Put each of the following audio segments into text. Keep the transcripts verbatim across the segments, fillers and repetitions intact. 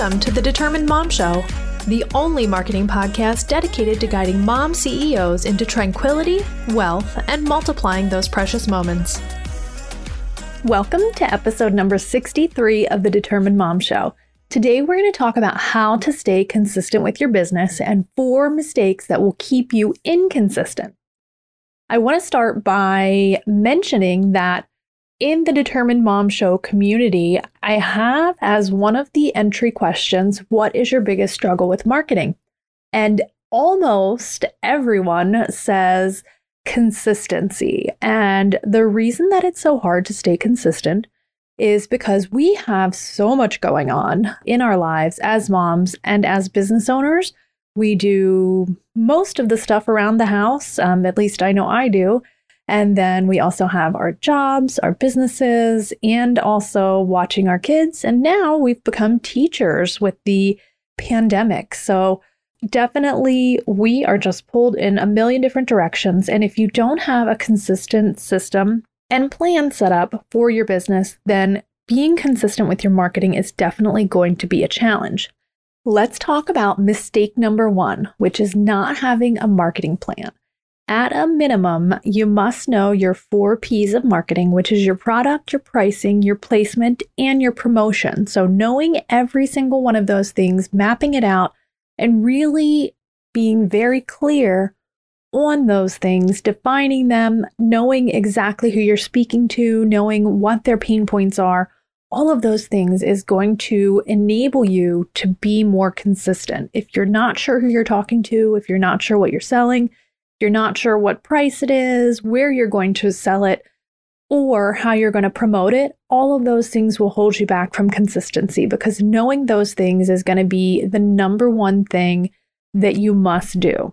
Welcome to The Determined Mom Show, the only marketing podcast dedicated to guiding mom C E Os into tranquility, wealth, and multiplying those precious moments. Welcome to episode number sixty-three of The Determined Mom Show. Today, we're going to talk about how to stay consistent with your business and four mistakes that will keep you inconsistent. I want to start by mentioning that in the Determined Mom Show community, I have as one of the entry questions, what is your biggest struggle with marketing? And almost everyone says consistency. And the reason that it's so hard to stay consistent is because we have so much going on in our lives as moms and as business owners. We do most of the stuff around the house, um, at least I know I do. And then we also have our jobs, our businesses, and also watching our kids. And now we've become teachers with the pandemic. So definitely we are just pulled in a million different directions. And if you don't have a consistent system and plan set up for your business, then being consistent with your marketing is definitely going to be a challenge. Let's talk about mistake number one, which is not having a marketing plan. At a minimum, you must know your four P's of marketing, which is your product, your pricing, your placement, and your promotion. So knowing every single one of those things, mapping it out, and really being very clear on those things, defining them, knowing exactly who you're speaking to, knowing what their pain points are, all of those things is going to enable you to be more consistent. If you're not sure who you're talking to, if you're not sure what you're selling, you're not sure what price it is, where you're going to sell it, or how you're going to promote it, all of those things will hold you back from consistency, because knowing those things is going to be the number one thing that you must do.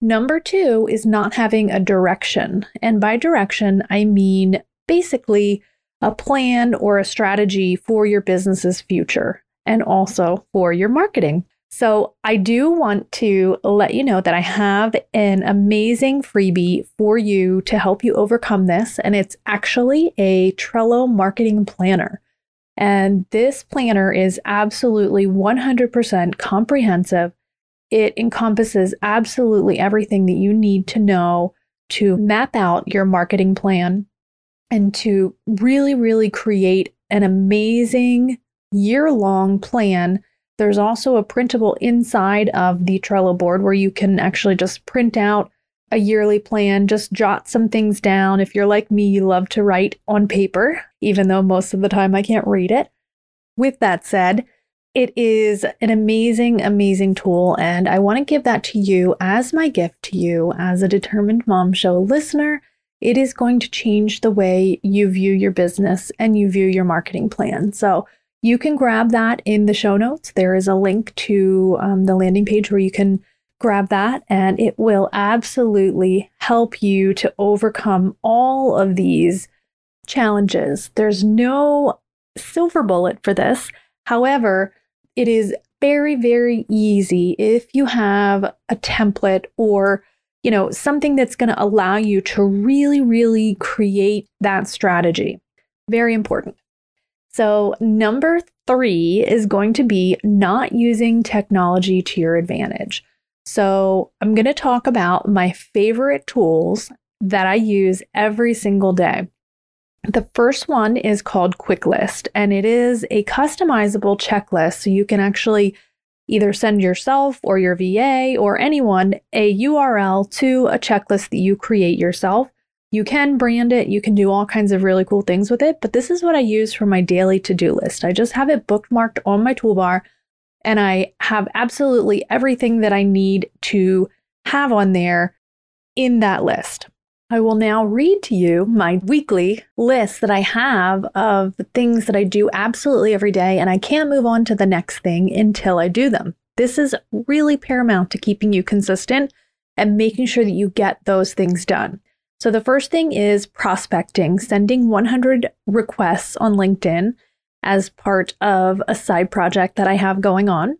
Number two is not having a direction. And by direction, I mean basically a plan or a strategy for your business's future and also for your marketing. So I do want to let you know that I have an amazing freebie for you to help you overcome this, and it's actually a Trello marketing planner. And this planner is absolutely one hundred percent comprehensive. It encompasses absolutely everything that you need to know to map out your marketing plan and to really, really create an amazing year-long plan. There's also a printable inside of the Trello board where you can actually just print out a yearly plan, just jot some things down. If you're like me, you love to write on paper, even though most of the time I can't read it. With that said, it is an amazing, amazing tool, and I want to give that to you as my gift to you as a Determined Mom Show listener. It is going to change the way you view your business and you view your marketing plan. So you can grab that in the show notes. There is a link to um, the landing page where you can grab that, and it will absolutely help you to overcome all of these challenges. There's no silver bullet for this. However, it is very, very easy if you have a template or, you know, something that's going to allow you to really, really create that strategy. Very important. So number three is going to be not using technology to your advantage. So I'm going to talk about my favorite tools that I use every single day. The first one is called Kuicklist, and it is a customizable checklist. So you can actually either send yourself or your V A or anyone a U R L to a checklist that you create yourself. You can brand it, you can do all kinds of really cool things with it, but this is what I use for my daily to-do list. I just have it bookmarked on my toolbar, and I have absolutely everything that I need to have on there in that list. I will now read to you my weekly list that I have of the things that I do absolutely every day, and I can't move on to the next thing until I do them. This is really paramount to keeping you consistent and making sure that you get those things done. So the first thing is prospecting, sending one hundred requests on LinkedIn as part of a side project that I have going on.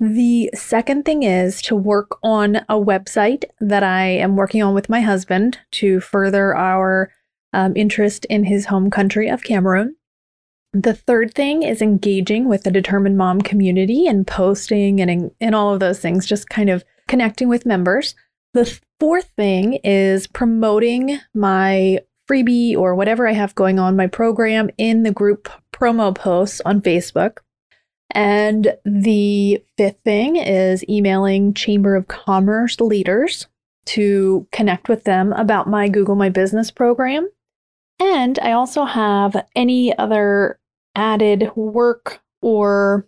The second thing is to work on a website that I am working on with my husband to further our um, interest in his home country of Cameroon. The third thing is engaging with the Determined Mom community and posting and, and all of those things, just kind of connecting with members. The fourth thing is promoting my freebie or whatever I have going on, my program, in the group promo posts on Facebook. And the fifth thing is emailing Chamber of Commerce leaders to connect with them about my Google My Business program. And I also have any other added work or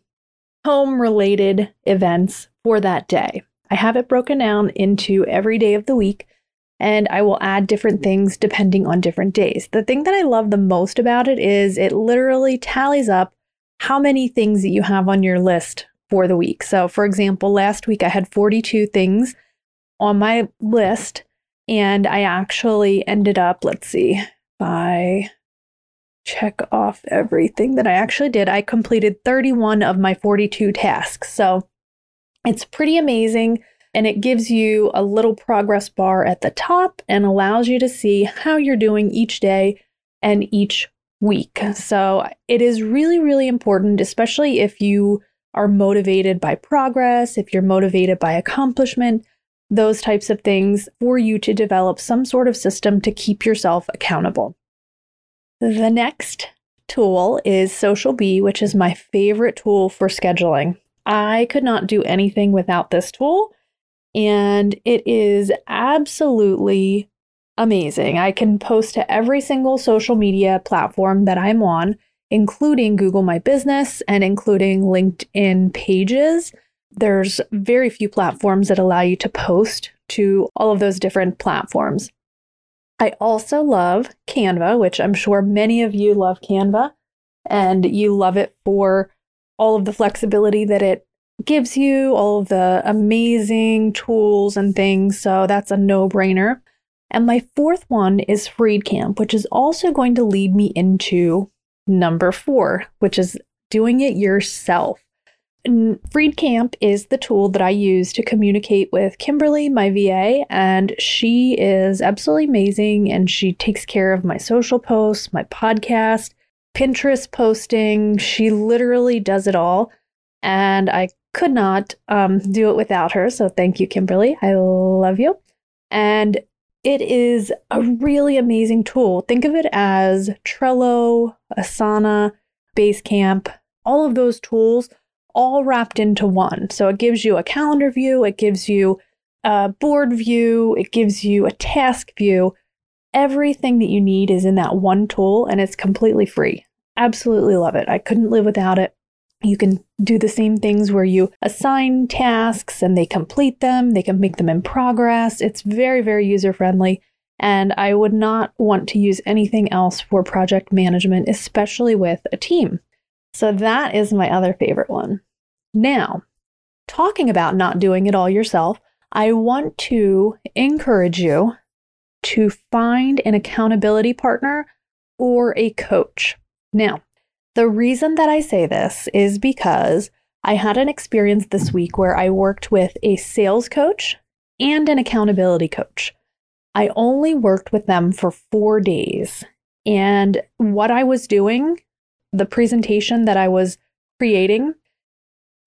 home-related events for that day. I have it broken down into every day of the week, and I will add different things depending on different days. The thing that I love the most about it is it literally tallies up how many things that you have on your list for the week. So for example, last week I had forty-two things on my list, and I actually ended up, let's see, I check off everything that I actually did. I completed thirty-one of my forty-two tasks. So it's pretty amazing. And it gives you a little progress bar at the top and allows you to see how you're doing each day and each week. So it is really, really important, especially if you are motivated by progress, if you're motivated by accomplishment, those types of things, for you to develop some sort of system to keep yourself accountable. The next tool is Social Bee, which is my favorite tool for scheduling. I could not do anything without this tool, and it is absolutely amazing. I can post to every single social media platform that I'm on, including Google My Business and including LinkedIn pages. There's very few platforms that allow you to post to all of those different platforms. I also love Canva, which I'm sure many of you love Canva, and you love it for all of the flexibility that it gives you, all of the amazing tools and things, so that's a no-brainer. And my fourth one is Freedcamp, which is also going to lead me into number four, which is doing it yourself. Freedcamp is the tool that I use to communicate with Kimberly, my V A, and she is absolutely amazing, and she takes care of my social posts, my podcast, Pinterest posting. She literally does it all, and I could not um, do it without her. So thank you, Kimberly. I love you. And it is a really amazing tool. Think of it as Trello, Asana, Basecamp, all of those tools all wrapped into one. So it gives you a calendar view, it gives you a board view, it gives you a task view. Everything that you need is in that one tool, and it's completely free. Absolutely love it. I couldn't live without it. You can do the same things where you assign tasks and they complete them, they can make them in progress. It's very, very user-friendly, and I would not want to use anything else for project management, especially with a team. So that is my other favorite one. Now, talking about not doing it all yourself, I want to encourage you to find an accountability partner or a coach. Now, the reason that I say this is because I had an experience this week where I worked with a sales coach and an accountability coach. I only worked with them for four days, and what I was doing, the presentation that I was creating,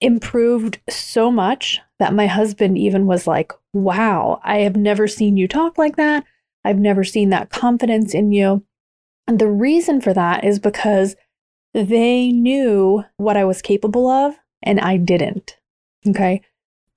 improved so much that my husband even was like, wow, I have never seen you talk like that. I've never seen that confidence in you. And the reason for that is because they knew what I was capable of and I didn't. Okay.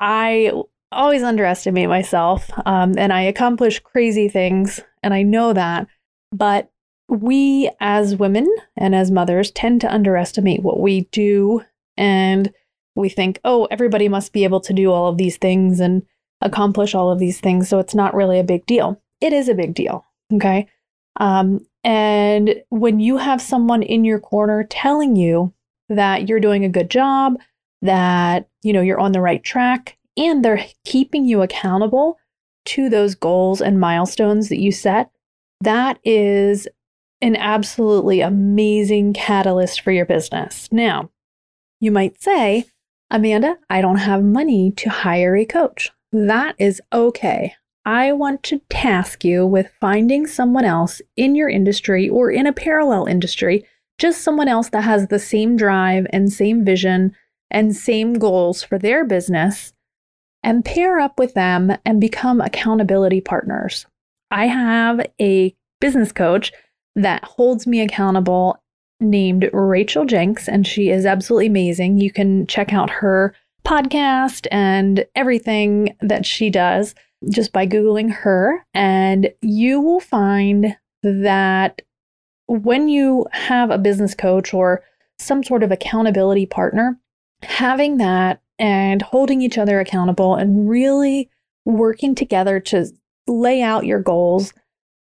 I always underestimate myself um, and I accomplish crazy things, and I know that, but we as women and as mothers tend to underestimate what we do, and we think, oh, everybody must be able to do all of these things and accomplish all of these things, so it's not really a big deal. It is a big deal, okay? Um, and when you have someone in your corner telling you that you're doing a good job, that you know you're on the right track, and they're keeping you accountable to those goals and milestones that you set, that is an absolutely amazing catalyst for your business. Now, you might say, Amanda, I don't have money to hire a coach. That is okay. I want to task you with finding someone else in your industry or in a parallel industry just someone else that has the same drive and same vision and same goals for their business, and pair up with them and become accountability partners. I have a business coach that holds me accountable named Rachael Jencks, and she is absolutely amazing. You can check out her podcast and everything that she does just by Googling her, and you will find that when you have a business coach or some sort of accountability partner, having that and holding each other accountable and really working together to lay out your goals,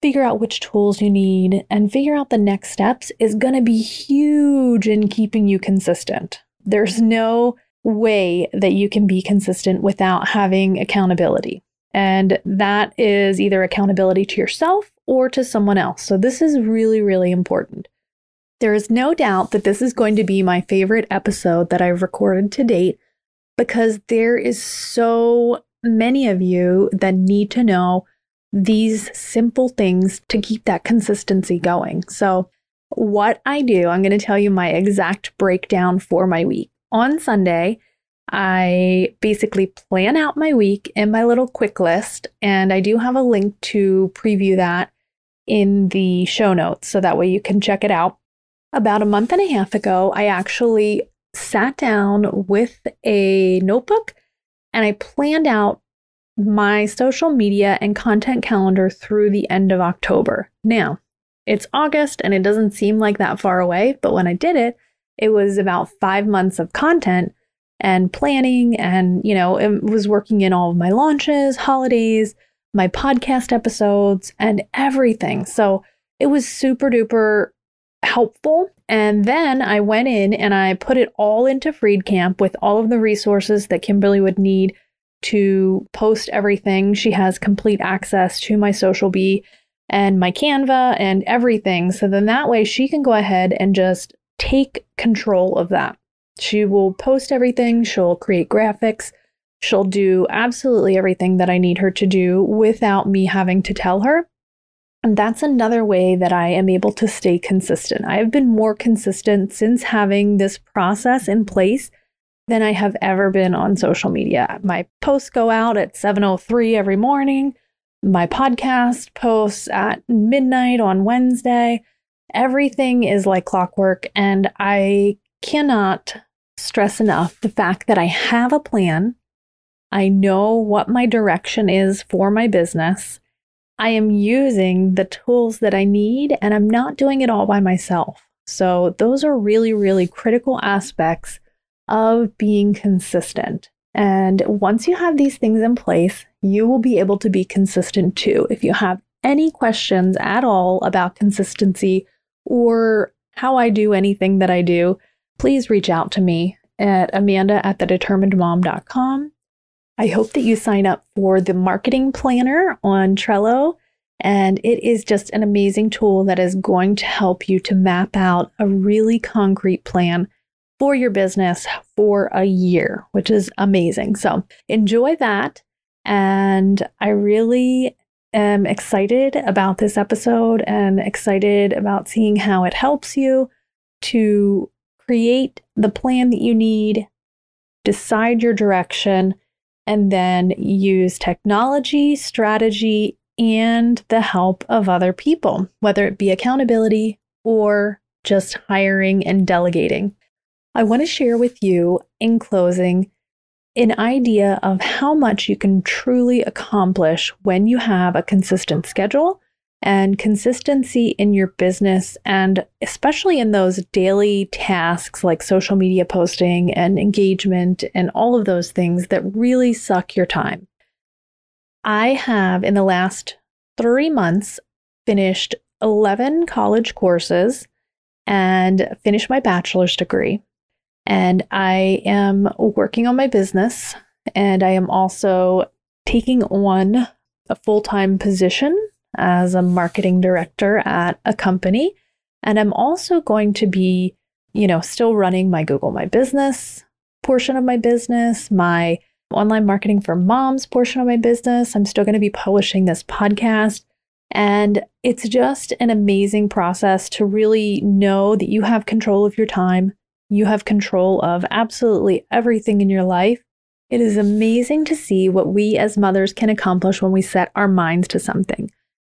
figure out which tools you need, and figure out the next steps is going to be huge in keeping you consistent. There's no way that you can be consistent without having accountability. And that is either accountability to yourself or to someone else. So this is really, really important. There is no doubt that this is going to be my favorite episode that I've recorded to date, because there is so many of you that need to know these simple things to keep that consistency going. So what I do, I'm going to tell you my exact breakdown for my week. On Sunday, I basically plan out my week in my little Kuicklist, and I do have a link to preview that in the show notes, so that way you can check it out. About a month and a half ago, I actually sat down with a notebook and I planned out my social media and content calendar through the end of October. Now, it's August and it doesn't seem like that far away, but when I did it, it was about five months of content and planning, and, you know, it was working in all of my launches, holidays, my podcast episodes, and everything. So it was super duper helpful. And then I went in and I put it all into Freedcamp with all of the resources that Kimberly would need to post everything. She has complete access to my Social Bee and my Canva and everything. So then that way she can go ahead and just take control of that. She will post everything, she'll create graphics, she'll do absolutely everything that I need her to do without me having to tell her. And that's another way that I am able to stay consistent. I have been more consistent since having this process in place than I have ever been on social media. My posts go out at seven oh three every morning, my podcast posts at midnight on Wednesday. Everything is like clockwork, and I cannot stress enough the fact that I have a plan. I know what my direction is for my business. I am using the tools that I need, and I'm not doing it all by myself. So those are really, really critical aspects of being consistent. And once you have these things in place, you will be able to be consistent too. If you have any questions at all about consistency or how I do anything that I do, please reach out to me at amanda at the determined mom dot com. I hope that you sign up for the marketing planner on Trello, and it is just an amazing tool that is going to help you to map out a really concrete plan for your business for a year, which is amazing. So enjoy that, and I really am excited about this episode and excited about seeing how it helps you to create the plan that you need, decide your direction, and then use technology, strategy, and the help of other people, whether it be accountability or just hiring and delegating. I want to share with you, in closing, an idea of how much you can truly accomplish when you have a consistent schedule and consistency in your business, and especially in those daily tasks like social media posting and engagement and all of those things that really suck your time. I have, in the last three months, finished eleven college courses and finished my bachelor's degree. And I am working on my business, and I am also taking on a full-time position as a marketing director at a company. And I'm also going to be, you know, still running my Google My Business portion of my business, my Online Marketing for Moms portion of my business. I'm still going to be publishing this podcast. And it's just an amazing process to really know that you have control of your time. You have control of absolutely everything in your life. It is amazing to see what we as mothers can accomplish when we set our minds to something.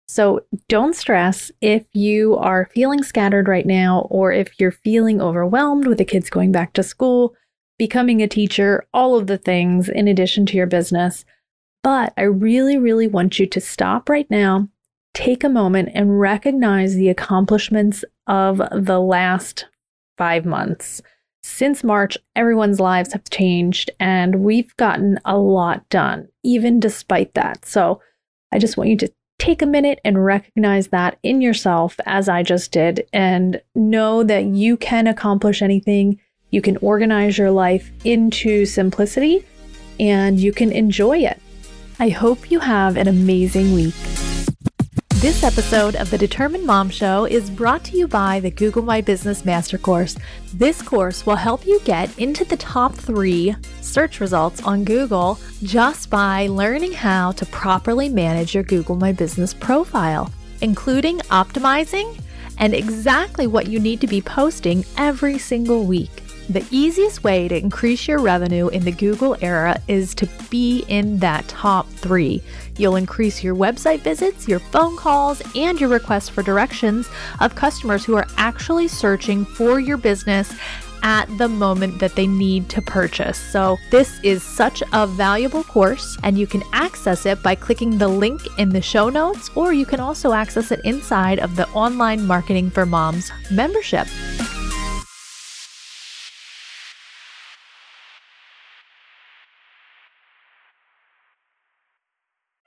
So don't stress if you are feeling scattered right now, or if you're feeling overwhelmed with the kids going back to school, becoming a teacher, all of the things in addition to your business. But I really, really want you to stop right now, take a moment, and recognize the accomplishments of the last five months. Since March, everyone's lives have changed, and we've gotten a lot done, even despite that. So I just want you to take a minute and recognize that in yourself, as I just did, and know that you can accomplish anything. You can organize your life into simplicity, and you can enjoy it. I hope you have an amazing week. This episode of The Determined Mom Show is brought to you by the Google My Business Master Course. This course will help you get into the top three search results on Google just by learning how to properly manage your Google My Business profile, including optimizing and exactly what you need to be posting every single week. The easiest way to increase your revenue in the Google era is to be in that top three. You'll increase your website visits, your phone calls, and your requests for directions of customers who are actually searching for your business at the moment that they need to purchase. So this is such a valuable course, and you can access it by clicking the link in the show notes, or you can also access it inside of the Online Marketing for Moms membership.